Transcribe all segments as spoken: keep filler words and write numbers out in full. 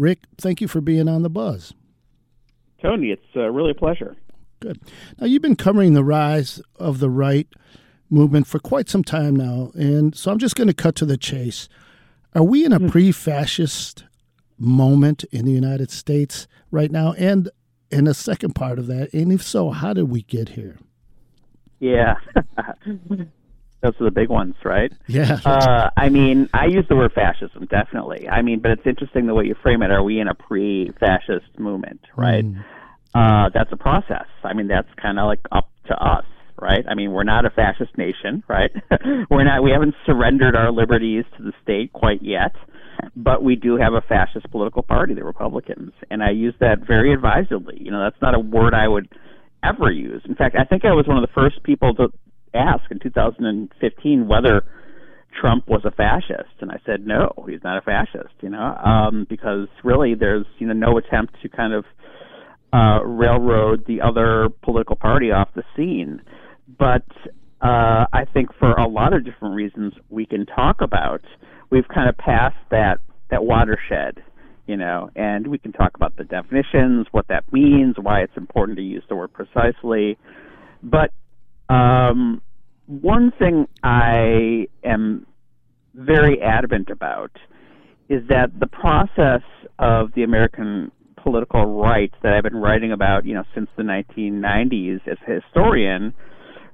Rick, thank you for being on The Buzz. Tony, it's uh, really a pleasure. Good. Now, you've been covering the rise of the right movement for quite some time now, and so I'm just going to cut to the chase. Are we in a pre-fascist moment in the United States right now? And in the second part of that, and if so, how did we get here? Yeah. Those are the big ones, right? Yeah. Uh, I mean, I use the word fascism, definitely. I mean, but it's interesting the way you frame it. Are we in a pre-fascist movement, right? Mm. Uh, that's a process. I mean, that's kind of like up to us, right? I mean, we're not a fascist nation, right? We're not. We haven't surrendered our liberties to the state quite yet, but we do have a fascist political party, the Republicans, and I use that very advisedly. You know, that's not a word I would ever use. In fact, I think I was one of the first people to ask in two thousand fifteen whether Trump was a fascist, and I said, no, he's not a fascist, you know, um, because really there's, you know, no attempt to kind of uh, railroad the other political party off the scene. But uh, I think for a lot of different reasons we can talk about, we've kind of passed that, that watershed, you know, and we can talk about the definitions, what that means, why it's important to use the word precisely. But um, one thing I am very adamant about is that the process of the American political right that I've been writing about, you know, since the nineteen nineties as a historian,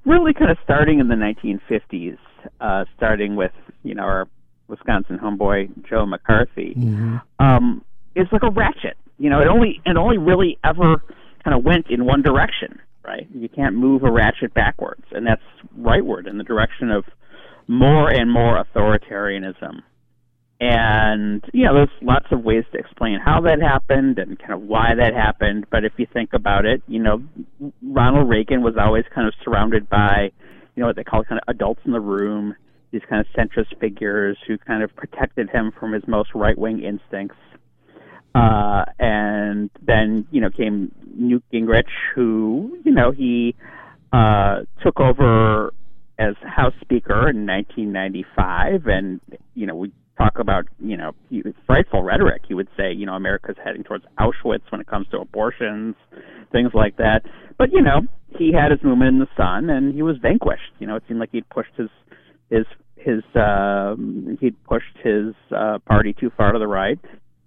really kind of starting in the nineteen fifties, uh, starting with, you know, our Wisconsin homeboy Joe McCarthy, mm-hmm. um, it's like a ratchet. You know, it only it only really ever kind of went in one direction, right? You can't move a ratchet backwards, and that's rightward in the direction of more and more authoritarianism. And, you know, there's lots of ways to explain how that happened and kind of why that happened, but if you think about it, you know, Ronald Reagan was always kind of surrounded by, you know, what they call kind of adults in the room, these kind of centrist figures who kind of protected him from his most right-wing instincts. Uh, and then, you know, came Newt Gingrich, who, you know, he uh, took over as House Speaker in nineteen ninety-five. And, you know, we talk about, you know, frightful rhetoric. He would say, you know, America's heading towards Auschwitz when it comes to abortions, things like that. But, you know, he had his movement in the sun, and he was vanquished. You know, it seemed like he'd pushed his His his um, he'd pushed his uh, party too far to the right,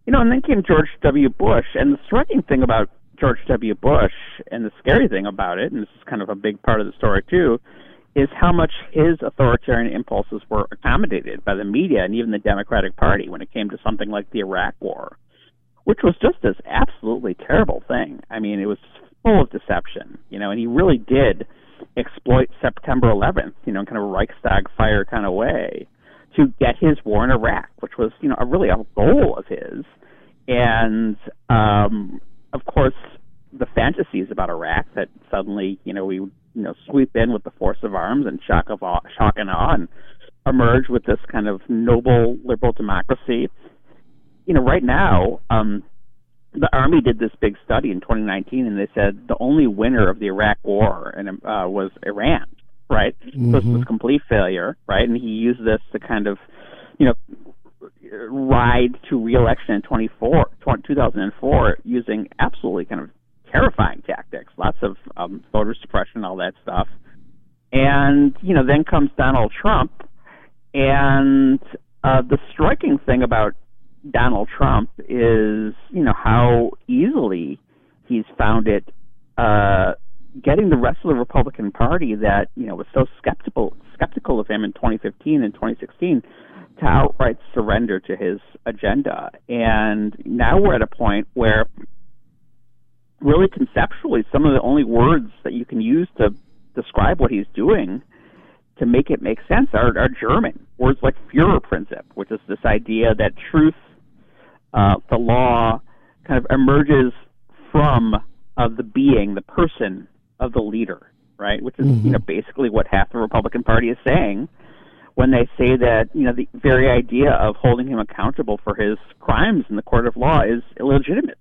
you know. And then came George W. Bush, and the striking thing about George W. Bush, and the scary thing about it, and this is kind of a big part of the story too, is how much his authoritarian impulses were accommodated by the media and even the Democratic Party when it came to something like the Iraq War, which was just this absolutely terrible thing. I mean, it was full of deception, you know, and he really did exploit September eleventh, you know, kind of a Reichstag fire kind of way to get his war in Iraq, which was, you know, a really a goal of his. And, um, of course, the fantasies about Iraq that suddenly, you know, we, you know, sweep in with the force of arms and shock of awe, shock and awe and emerge with this kind of noble liberal democracy. You know, right now, um, the Army did this big study in twenty nineteen, and they said the only winner of the Iraq War and uh, was Iran, right? Mm-hmm. So this was a complete failure, right? And he used this to kind of, you know, ride to re-election in twenty-four, two thousand four using absolutely kind of terrifying tactics, lots of um, voter suppression, all that stuff. And, you know, then comes Donald Trump, and uh, the striking thing about Donald Trump is, you know, how easily he's found it uh, getting the rest of the Republican Party that, you know, was so skeptical skeptical of him in twenty fifteen and twenty sixteen to outright surrender to his agenda. And now we're at a point where really conceptually some of the only words that you can use to describe what he's doing to make it make sense are, are German. Words like Führerprinzip, which is this idea that truth, Uh, the law kind of emerges from uh, the being, the person of the leader, right? Which is, mm-hmm. you know, basically what half the Republican Party is saying when they say that, you know, the very idea of holding him accountable for his crimes in the court of law is illegitimate.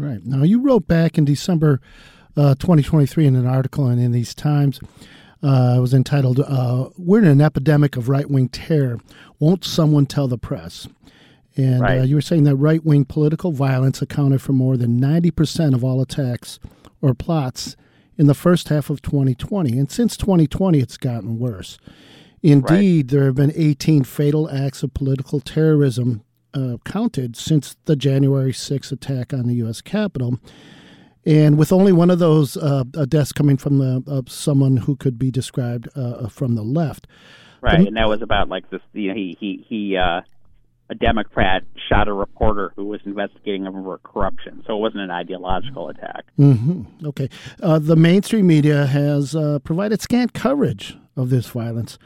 Right. Now, you wrote back in December uh, twenty twenty-three in an article in In These Times. Uh, it was entitled, uh, We're in an Epidemic of Right-Wing Terror. Won't Someone Tell the Press? And right. uh, you were saying that right-wing political violence accounted for more than ninety percent of all attacks or plots in the first half of twenty twenty. And since twenty twenty, it's gotten worse. Indeed, right. there have been eighteen fatal acts of political terrorism uh, counted since the January sixth attack on the U S Capitol. And with only one of those uh, deaths coming from the, uh, someone who could be described uh, from the left. Right, but, and that was about like this, you know, he, he, he uh, a Democrat shot a reporter who was investigating him for corruption. So it wasn't an ideological attack. Mm-hmm. Okay. Uh, the mainstream media has uh, provided scant coverage of this violence.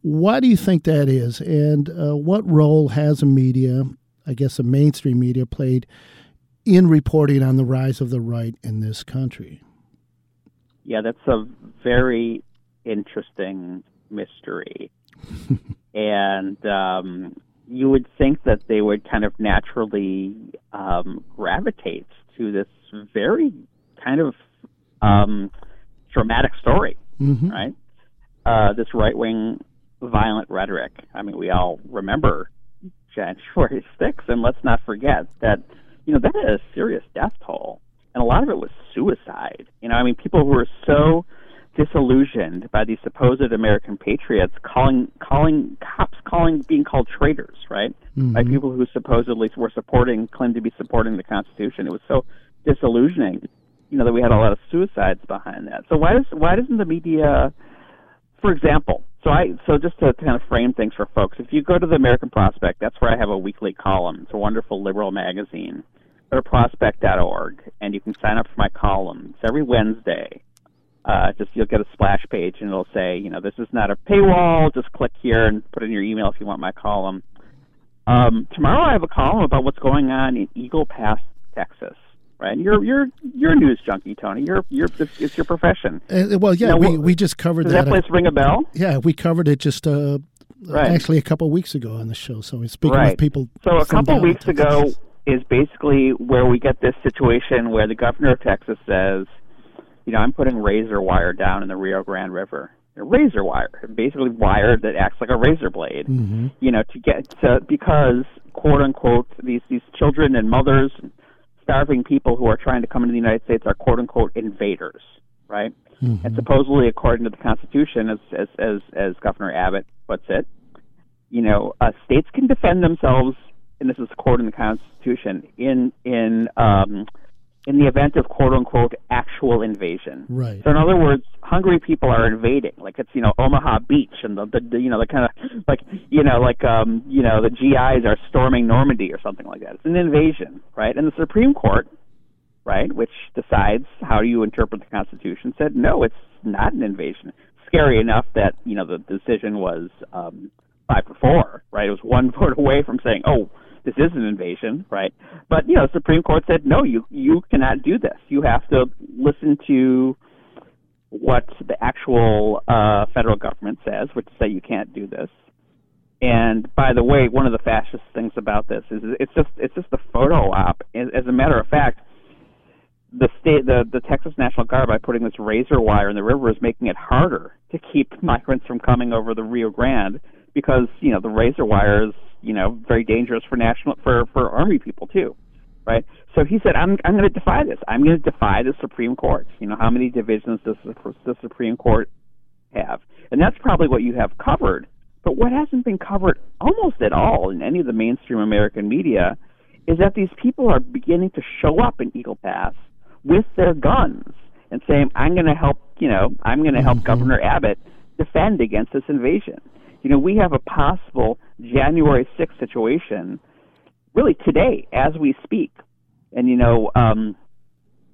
Why do you think that is? And uh, what role has a media, I guess a mainstream media, played in reporting on the rise of the right in this country? Yeah, that's a very interesting mystery. And um, you would think that they would kind of naturally um, gravitate to this very kind of um, dramatic story, mm-hmm. right? Uh, this right-wing violent rhetoric. I mean, we all remember January sixth, and let's not forget that you know, that had a serious death toll, and a lot of it was suicide. You know, I mean, people who were so disillusioned by these supposed American patriots calling, calling cops, calling, being called traitors, right? Mm-hmm. By people who supposedly were supporting, claimed to be supporting the Constitution. It was so disillusioning, you know, that we had a lot of suicides behind that. So why does, why doesn't the media, for example, So I so just to kind of frame things for folks, if you go to the American Prospect, that's where I have a weekly column. It's a wonderful liberal magazine. Go to prospect dot org, and you can sign up for my column. It's every Wednesday. Uh, just you'll get a splash page, and it'll say, you know, this is not a paywall. Just click here and put in your email if you want my column. Um, tomorrow I have a column about what's going on in Eagle Pass, Texas. Right, you're you're you're a news junkie, Tony. You're you're it's your profession. Uh, well, yeah, now, we we just covered does that. Does that place uh, ring a bell? Yeah, we covered it just uh, right. actually a couple of weeks ago on the show. So we're speaking right. with people. So a couple of weeks ago Texas. Is basically where we get this situation where the governor of Texas says, you know, I'm putting razor wire down in the Rio Grande River. A razor wire, basically wire that acts like a razor blade. Mm-hmm. You know, to get to, because quote unquote these these children and mothers. Starving people who are trying to come into the United States are quote-unquote invaders, right? Mm-hmm. And supposedly, according to the Constitution, as as as, as Governor Abbott puts it, you know, uh, states can defend themselves, and this is according to the Constitution, in in um, in the event of quote-unquote actual invasion. Right. So in other words, hungry people are invading, like it's, you know, Omaha Beach, and the, the, the you know, the kind of, like, you know, like, um, you know, the G Is are storming Normandy or something like that. It's an invasion, right? And the Supreme Court, right, which decides how you interpret the Constitution, said, no, it's not an invasion. Scary enough that, you know, the decision was um, five to four, right? It was one vote away from saying, oh, this is an invasion, right? But, you know, the Supreme Court said, no, you, you cannot do this. You have to listen to what the actual uh, federal government says, which say you can't do this. And, by the way, one of the fascist things about this is it's just it's just a photo op. As a matter of fact, the state, the, the Texas National Guard, by putting this razor wire in the river, is making it harder to keep migrants from coming over the Rio Grande because, you know, the razor wire is, you know, very dangerous for national for, for army people too, right? So he said, I'm I'm going to defy this. I'm going to defy the Supreme Court. You know, how many divisions does the Supreme Court have? And that's probably what you have covered. But what hasn't been covered almost at all in any of the mainstream American media is that these people are beginning to show up in Eagle Pass with their guns and saying, I'm going to help, you know, I'm going to help mm-hmm. Governor Abbott defend against this invasion. You know, we have a possible January sixth situation really today as we speak. And, you know, um,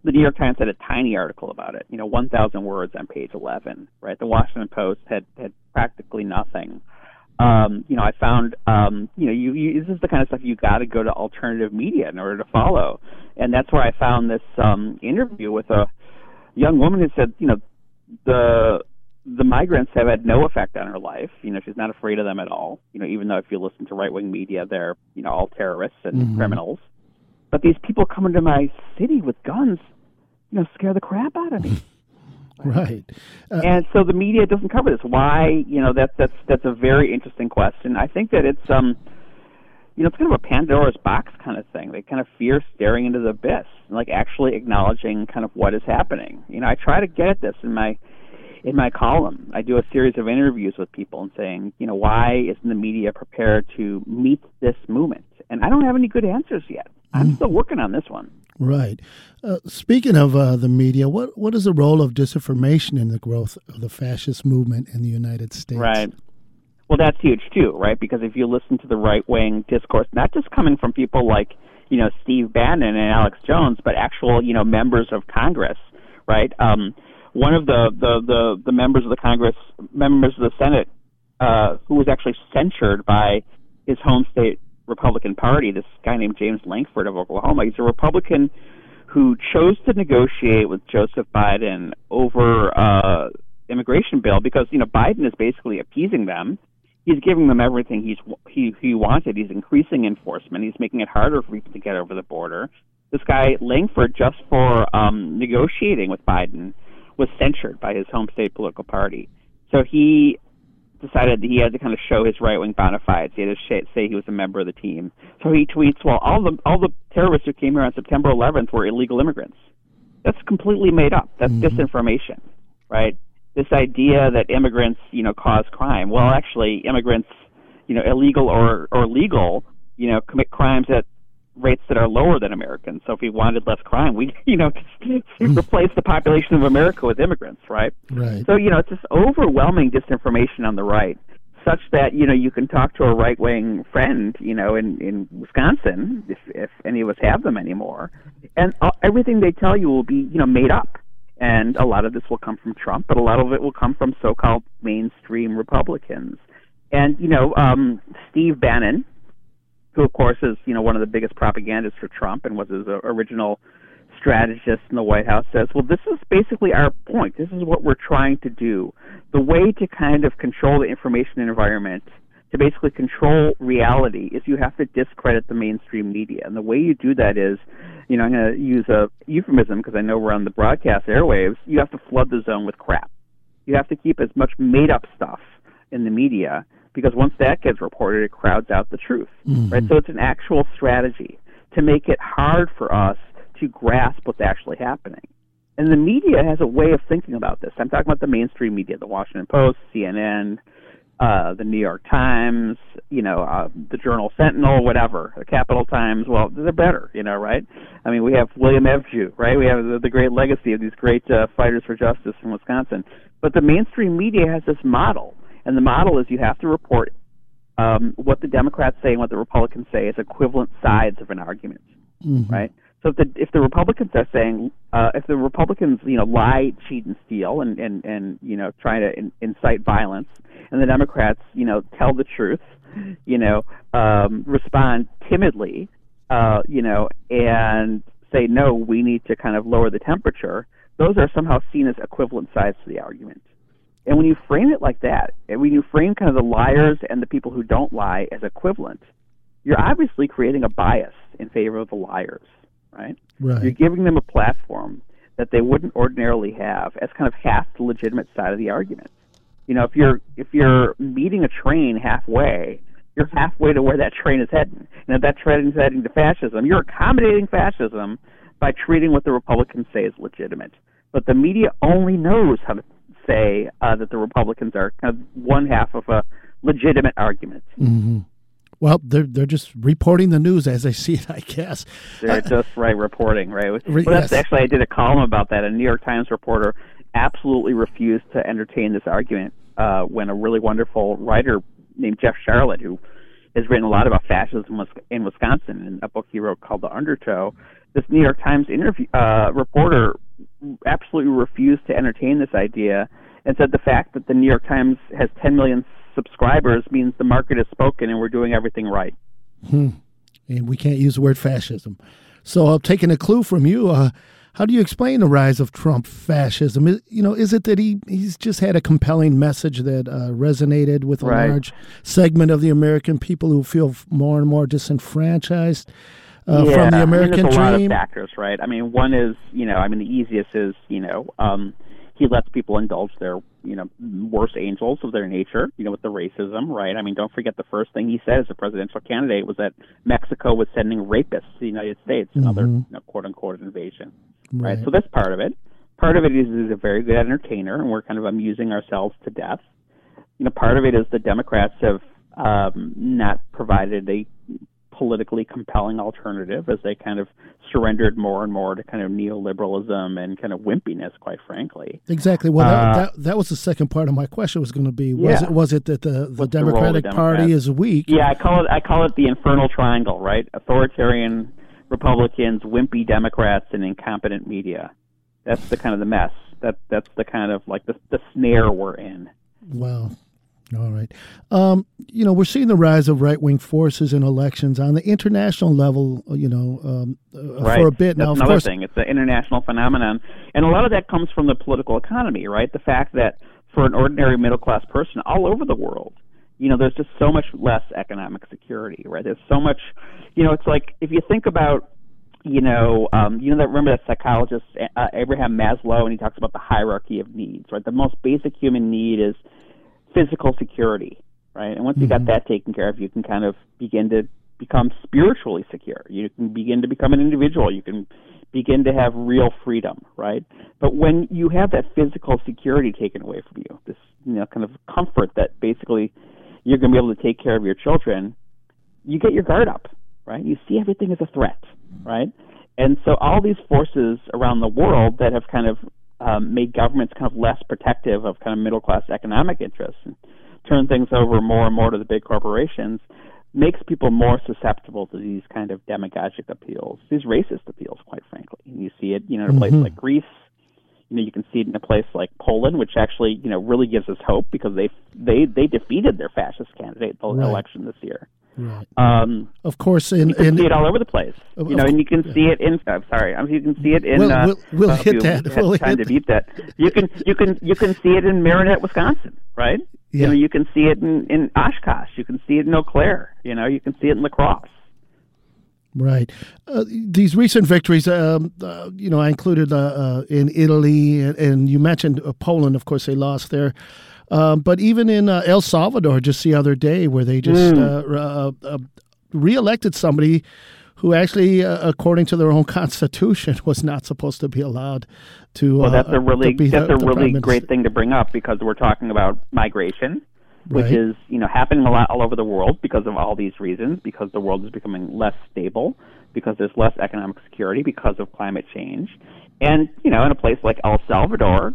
the New York Times had a tiny article about it, you know, one thousand words on page eleven, right? The Washington Post had, had practically nothing. Um, you know, I found, um, you know, you, you, this is the kind of stuff you got to go to alternative media in order to follow. And that's where I found this um, interview with a young woman who said, you know, the... the migrants have had no effect on her life. You know, she's not afraid of them at all. You know, even though if you listen to right-wing media, they're, you know, all terrorists and mm-hmm. criminals. But these people coming to my city with guns, you know, scare the crap out of me. Right. Uh, and so the media doesn't cover this. Why? You know, that's that's that's a very interesting question. I think that it's um, you know, it's kind of a Pandora's box kind of thing. They kind of fear staring into the abyss and, like, actually acknowledging kind of what is happening. You know, I try to get at this in my in my column. I do a series of interviews with people and saying, you know, why isn't the media prepared to meet this movement? And I don't have any good answers yet. I'm mm. still working on this one. Right. Uh, speaking of uh, the media, what what is the role of disinformation in the growth of the fascist movement in the United States? Right. Well, that's huge, too, right? Because if you listen to the right-wing discourse, not just coming from people like, you know, Steve Bannon and Alex Jones, but actual, you know, members of Congress, right? Um, one of the, the, the, the members of the Congress, members of the Senate, uh, who was actually censured by his home state Republican Party, this guy named James Lankford of Oklahoma, he's a Republican who chose to negotiate with Joseph Biden over uh, immigration bill because, you know, Biden is basically appeasing them. He's giving them everything he's he he wanted. He's increasing enforcement. He's making it harder for people to get over the border. This guy Lankford, just for um, negotiating with Biden, was censured by his home state political party. So he decided that he had to kind of show his right-wing bona fides. He had to say he was a member of the team. So he tweets, "Well, all the all the terrorists who came here on September eleventh were illegal immigrants." That's completely made up. That's mm-hmm. disinformation, right? This idea that immigrants, you know, cause crime. Well, actually, immigrants, you know, illegal or, or legal, you know, commit crimes at rates that are lower than Americans. So if we wanted less crime, we, you know, replace the population of America with immigrants, right? Right. So, you know, it's this overwhelming disinformation on the right, such that, you know, you can talk to a right-wing friend, you know, in, in Wisconsin, if, if any of us have them anymore, and everything they tell you will be, you know, made up. And a lot of this will come from Trump, but a lot of it will come from so-called mainstream Republicans. And, you know, um, Steve Bannon, who, of course, is, you know, one of the biggest propagandists for Trump and was his original strategist in the White House, says, well, this is basically our point. This is what we're trying to do. The way to kind of control the information environment, to basically control reality, is you have to discredit the mainstream media. And the way you do that is, you know, I'm going to use a euphemism because I know we're on the broadcast airwaves, you have to flood the zone with crap. You have to keep as much made-up stuff in the media, because once that gets reported, it crowds out the truth. Mm-hmm. Right? So it's an actual strategy to make it hard for us to grasp what's actually happening. And the media has a way of thinking about this. I'm talking about the mainstream media, the Washington Post, C N N, Uh, the New York Times, you know, uh, the Journal Sentinel, whatever, the Capital Times. Well, they're better, you know, right? I mean, we have William F. Jew, right? We have the, the great legacy of these great uh, fighters for justice from Wisconsin. But the mainstream media has this model, and the model is you have to report um, what the Democrats say and what the Republicans say as equivalent sides of an argument, mm-hmm. right? So if the, if the Republicans are saying, uh, if the Republicans, you know, lie, cheat, and steal and, and, and you know, try to in, incite violence, and the Democrats, you know, tell the truth, you know, um, respond timidly, uh, you know, and say, no, we need to kind of lower the temperature, those are somehow seen as equivalent sides to the argument. And when you frame it like that, and when you frame kind of the liars and the people who don't lie as equivalent, you're obviously creating a bias in favor of the liars. Right? Right. You're giving them a platform that they wouldn't ordinarily have as kind of half the legitimate side of the argument. You know, if you're if you're meeting a train halfway, you're halfway to where that train is heading. And if that train is heading to fascism, you're accommodating fascism by treating what the Republicans say is legitimate. But the media only knows how to say uh, that the Republicans are kind of one half of a legitimate argument. Mm-hmm. Well, they're they're just reporting the news as they see it, I guess. They're just right reporting, right? Well, that's yes. actually I did a column about that. A New York Times reporter absolutely refused to entertain this argument uh, when a really wonderful writer named Jeff Sharlet, who has written a lot about fascism in Wisconsin, in a book he wrote called The Undertow, this New York Times interview uh, reporter absolutely refused to entertain this idea and said the fact that the New York Times has ten million subscribers means the market has spoken and we're doing everything right. Hmm. And we can't use the word fascism. So I'm taking a clue from you. Uh, how do you explain the rise of Trump fascism? Is, you know, is it that he, he's just had a compelling message that uh, resonated with a right. large segment of the American people who feel more and more disenfranchised uh, yeah. from the American I mean, there's a dream? Lot of factors, right? I mean, one is, you know, I mean, the easiest is, you know, um, He lets people indulge their, you know, worst angels of their nature, you know, with the racism, right? I mean, don't forget the first thing he said as a presidential candidate was that Mexico was sending rapists to the United States, mm-hmm. another, you know, quote-unquote invasion, right. right? So that's part of it. Part of it is he's a very good entertainer, and we're kind of amusing ourselves to death. You know, part of it is the Democrats have um, not provided a politically compelling alternative as they kind of surrendered more and more to kind of neoliberalism and kind of wimpiness, quite frankly. Exactly. Well, uh, that, that that was the second part of my question was going to be, was yeah. it was it that the, the Democratic the Party is weak? Yeah, I call it I call it the infernal triangle, right? Authoritarian Republicans, wimpy Democrats, and incompetent media. That's the kind of the mess. That that's the kind of like the the snare we're in. Wow. All right. Um, you know, we're seeing the rise of right-wing forces in elections on the international level, you know, um, uh, right. for a bit. That's now, of another course, thing. It's an international phenomenon. And a lot of that comes from the political economy, right? The fact that for an ordinary middle-class person all over the world, you know, there's just so much less economic security, right? There's so much, you know, it's like if you think about, you know, um, you know that remember that psychologist, uh, Abraham Maslow, and he talks about the hierarchy of needs, right? The most basic human need is physical security, right? And once mm-hmm. you got that taken care of, you can kind of begin to become spiritually secure. You can begin to become an individual. You can begin to have real freedom, right? But when you have that physical security taken away from you, this, you know, kind of comfort that basically you're going to be able to take care of your children, you get your guard up, right? You see everything as a threat, right? And so all these forces around the world that have kind of Um, made governments kind of less protective of kind of middle-class economic interests and turn things over more and more to the big corporations makes people more susceptible to these kind of demagogic appeals, these racist appeals, quite frankly. And you see it, you know, in a place mm-hmm. like Greece. You know, you can see it in a place like Poland, which actually, you know, really gives us hope because they they they defeated their fascist candidate in the right. election this year. Right. Um, of course, in, you can in, see it all over the place. Of, you know, and you can yeah. see it in. I'm sorry, you can see it in. We'll, we'll, we'll uh, hit you, that. We'll hit time that. to beat that. You can, you can, you can see it in Marinette, Wisconsin, right? Yeah. You know, you can see it in, in Oshkosh. You can see it in Eau Claire. You know, you can see it in La Crosse. Right. Uh, these recent victories, um, uh, you know, I included uh, uh, in Italy, and, and you mentioned uh, Poland. Of course, they lost there. Um, but even in uh, El Salvador, just the other day, where they just mm. uh, uh, reelected somebody who actually, uh, according to their own constitution, was not supposed to be allowed to. Well, that's uh, a really that's the, a really great thing to bring up because we're talking about migration, which right. is you know happening a lot all over the world because of all these reasons, because the world is becoming less stable, because there's less economic security, because of climate change, and you know in a place like El Salvador.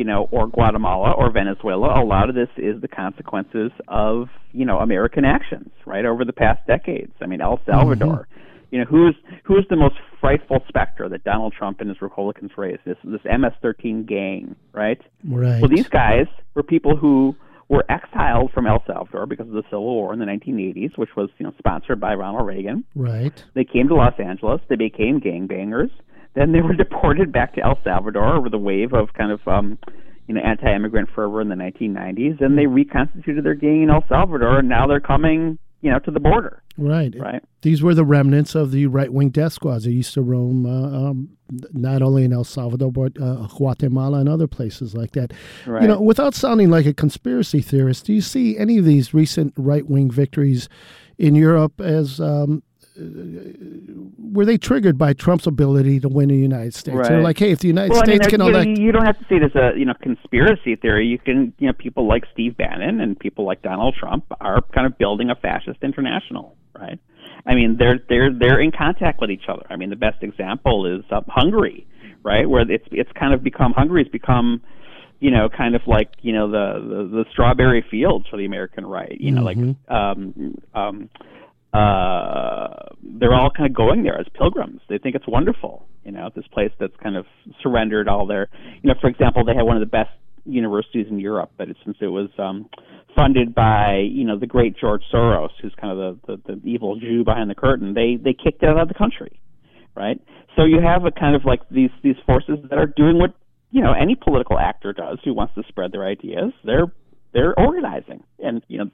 You know, or Guatemala or Venezuela, a lot of this is the consequences of, you know, American actions, right, over the past decades. I mean, El Salvador, mm-hmm. you know, who's who's the most frightful specter that Donald Trump and his Republicans raised? This this M S thirteen gang, right? Right. Well, these guys were people who were exiled from El Salvador because of the Civil War in the nineteen eighties, which was, you know, sponsored by Ronald Reagan. Right. They came to Los Angeles. They became gangbangers. Then they were deported back to El Salvador over the wave of kind of um, you know, anti-immigrant fervor in the nineteen nineties, and they reconstituted their gang in El Salvador, and now they're coming, you know, to the border. Right. Right. These were the remnants of the right-wing death squads that used to roam uh, um, not only in El Salvador, but uh, Guatemala and other places like that. Right. You know, without sounding like a conspiracy theorist, do you see any of these recent right-wing victories in Europe as um, – were they triggered by Trump's ability to win the United States? Right. They're like, hey, if the United well, States I mean, can elect... You, know, you don't have to see it as a you know conspiracy theory. You can, you know, people like Steve Bannon and people like Donald Trump are kind of building a fascist international, right? I mean, they're they're they're in contact with each other. I mean, the best example is uh, Hungary, right? Where it's it's kind of become Hungary's become. You know, kind of like you know the, the the strawberry fields for the American right. You know, mm-hmm. like. Um, um, Uh, they're all kind of going there as pilgrims. They think it's wonderful, you know, this place that's kind of surrendered all their, you know, for example, they had one of the best universities in Europe, but it, since it was um, funded by, you know, the great George Soros, who's kind of the, the, the evil Jew behind the curtain, they they kicked it out of the country, right? So you have a kind of like these these forces that are doing what, you know, any political actor does who wants to spread their ideas. They're they're organizing, and you know.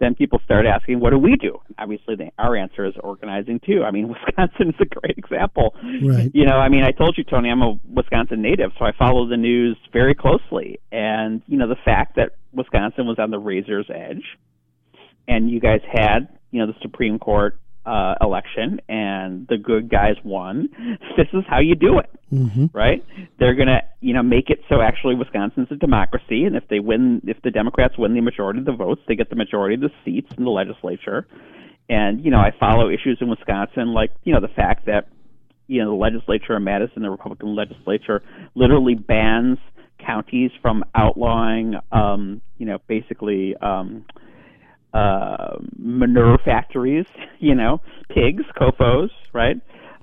then people start asking, what do we do? Obviously, they, our answer is organizing, too. I mean, Wisconsin is a great example. Right. You know, I mean, I told you, Tony, I'm a Wisconsin native, so I follow the news very closely. And, you know, the fact that Wisconsin was on the razor's edge, and you guys had, you know, the Supreme Court uh, election, and the good guys won, this is how you do it, mm-hmm. right? They're going to, you know, make it so actually Wisconsin's a democracy, and if they win, if the Democrats win the majority of the votes, they get the majority of the seats in the legislature. And, you know, I follow issues in Wisconsin like, you know, the fact that, you know, the legislature in Madison, the Republican legislature, literally bans counties from outlawing, um, you know, basically um, uh, manure factories, you know, pigs, C O F Os, right?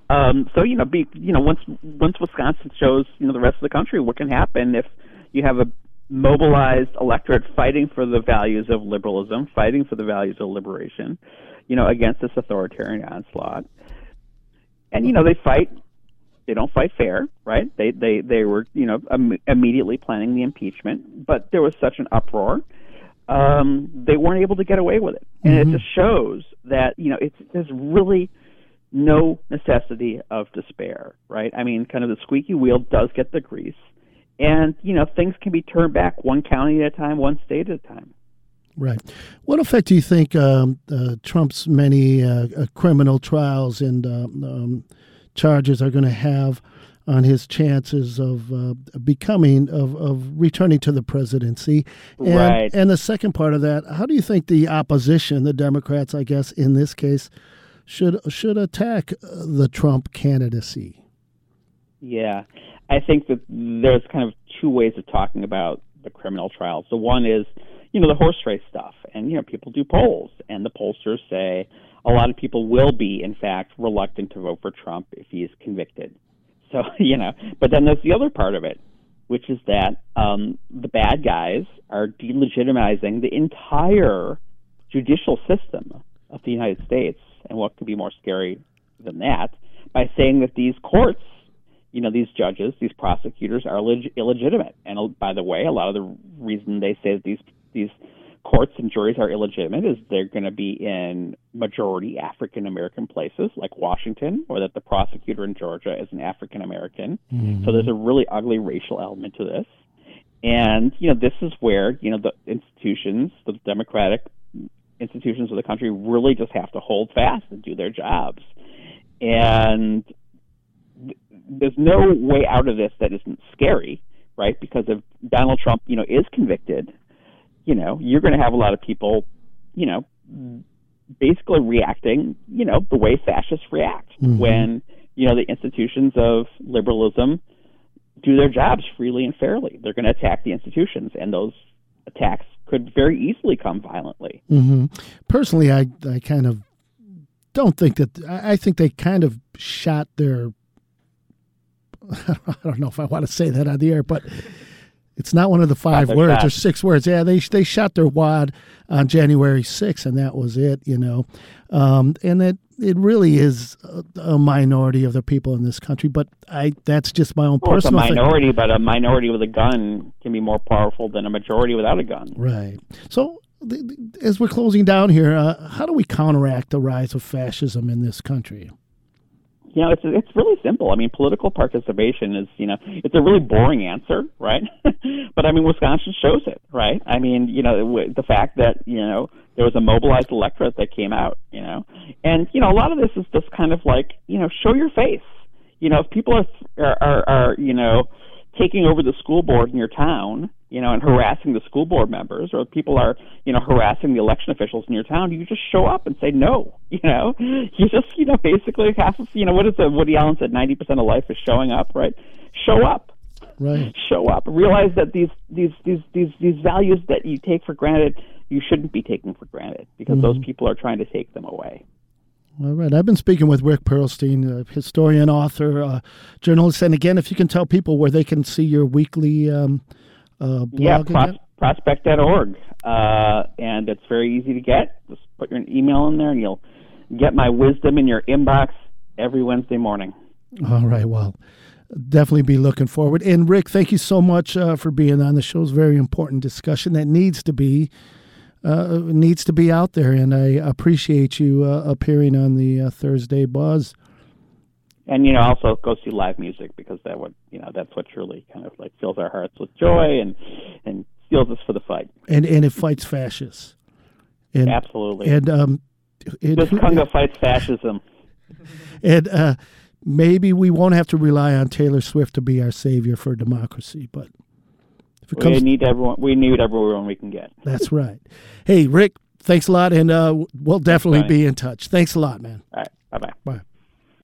Um, so, you know, be, you know, once once Wisconsin shows, you know, the rest of the country what can happen if you have a mobilized electorate fighting for the values of liberalism, fighting for the values of liberation, you know, against this authoritarian onslaught. And, you know, they fight. They don't fight fair, right? They they they were, you know, im- immediately planning the impeachment, but there was such an uproar, um, they weren't able to get away with it, and mm-hmm. it just shows that, you know, it's there's really no necessity of despair, right? I mean, kind of the squeaky wheel does get the grease, and you know, things can be turned back one county at a time, one state at a time. Right. What effect do you think um, uh, Trump's many uh, uh, criminal trials and um, um, charges are going to have on his chances of uh, becoming, of, of returning to the presidency? And, right. And the second part of that, how do you think the opposition, the Democrats, I guess, in this case, should should attack the Trump candidacy? Yeah. I think that there's kind of two ways of talking about the criminal trials. The one is, you know, the horse race stuff. And, you know, people do polls, and the pollsters say a lot of people will be, in fact, reluctant to vote for Trump if he is convicted. So, you know, but then there's the other part of it, which is that um, the bad guys are delegitimizing the entire judicial system of the United States. And what could be more scary than that, by saying that these courts, you know, these judges, these prosecutors are leg- illegitimate. And by the way, a lot of the reason they say that these these courts and juries are illegitimate is they're going to be in majority African-American places like Washington, or that the prosecutor in Georgia is an African-American. Mm-hmm. So there's a really ugly racial element to this. And, you know, this is where, you know, the institutions, the democratic institutions of the country really just have to hold fast and do their jobs. And th- there's no way out of this that isn't scary, right? Because if Donald Trump, you know, is convicted, you know, you're going to have a lot of people, you know, basically reacting, you know, the way fascists react mm-hmm. when, you know, the institutions of liberalism do their jobs freely and fairly. They're going to attack the institutions, and those attacks could very easily come violently. Mm-hmm. Personally, I, I kind of don't think that, I think they kind of shot their, I don't know if I want to say that on the air, but it's not one of the five words shot. Or six words. Yeah, they they shot their wad on January sixth, and that was it, you know. Um, and that it really is a, a minority of the people in this country. But I that's just my own well, personal thing. It's a minority, thing. But a minority with a gun can be more powerful than a majority without a gun. Right. So th- th- as we're closing down here, uh, how do we counteract the rise of fascism in this country? You know, it's it's really simple. I mean, political participation is, you know, it's a really boring answer, right? But, I mean, Wisconsin shows it, right? I mean, you know, the fact that, you know, there was a mobilized electorate that came out, you know. And, you know, a lot of this is just kind of like, you know, show your face. You know, if people are, are, are, are you know, taking over the school board in your town, you know, and harassing the school board members, or people are, you know, harassing the election officials in your town, you just show up and say no, you know? You just, you know, basically half of, you know, what is it, Woody Allen said, ninety percent of life is showing up, right? Show up. Right. Show up. Realize that these, these, these, these, these values that you take for granted, you shouldn't be taking for granted, because mm-hmm. those people are trying to take them away. All right. I've been speaking with Rick Perlstein, a historian, author, uh, journalist. And again, if you can tell people where they can see your weekly um, uh, blog. Yeah, pros- prospect dot org. Uh, and it's very easy to get. Just put your email in there and you'll get my wisdom in your inbox every Wednesday morning. All right. Well, definitely be looking forward. And Rick, thank you so much uh, for being on the show. It's a very important discussion that needs to be uh, needs to be out there. And I appreciate you uh, appearing on the uh, Thursday Buzz. And, you know, also go see live music, because that would, you know, that's what truly kind of like fills our hearts with joy and, and fuels us for the fight. And and it fights fascists. And, Absolutely. And um, it, this Congo it, fights fascism. And uh, maybe we won't have to rely on Taylor Swift to be our savior for democracy, but if it comes, we need everyone. We need everyone we can get. That's right. Hey, Rick, thanks a lot, and uh, we'll definitely be in touch. Thanks a lot, man. All right.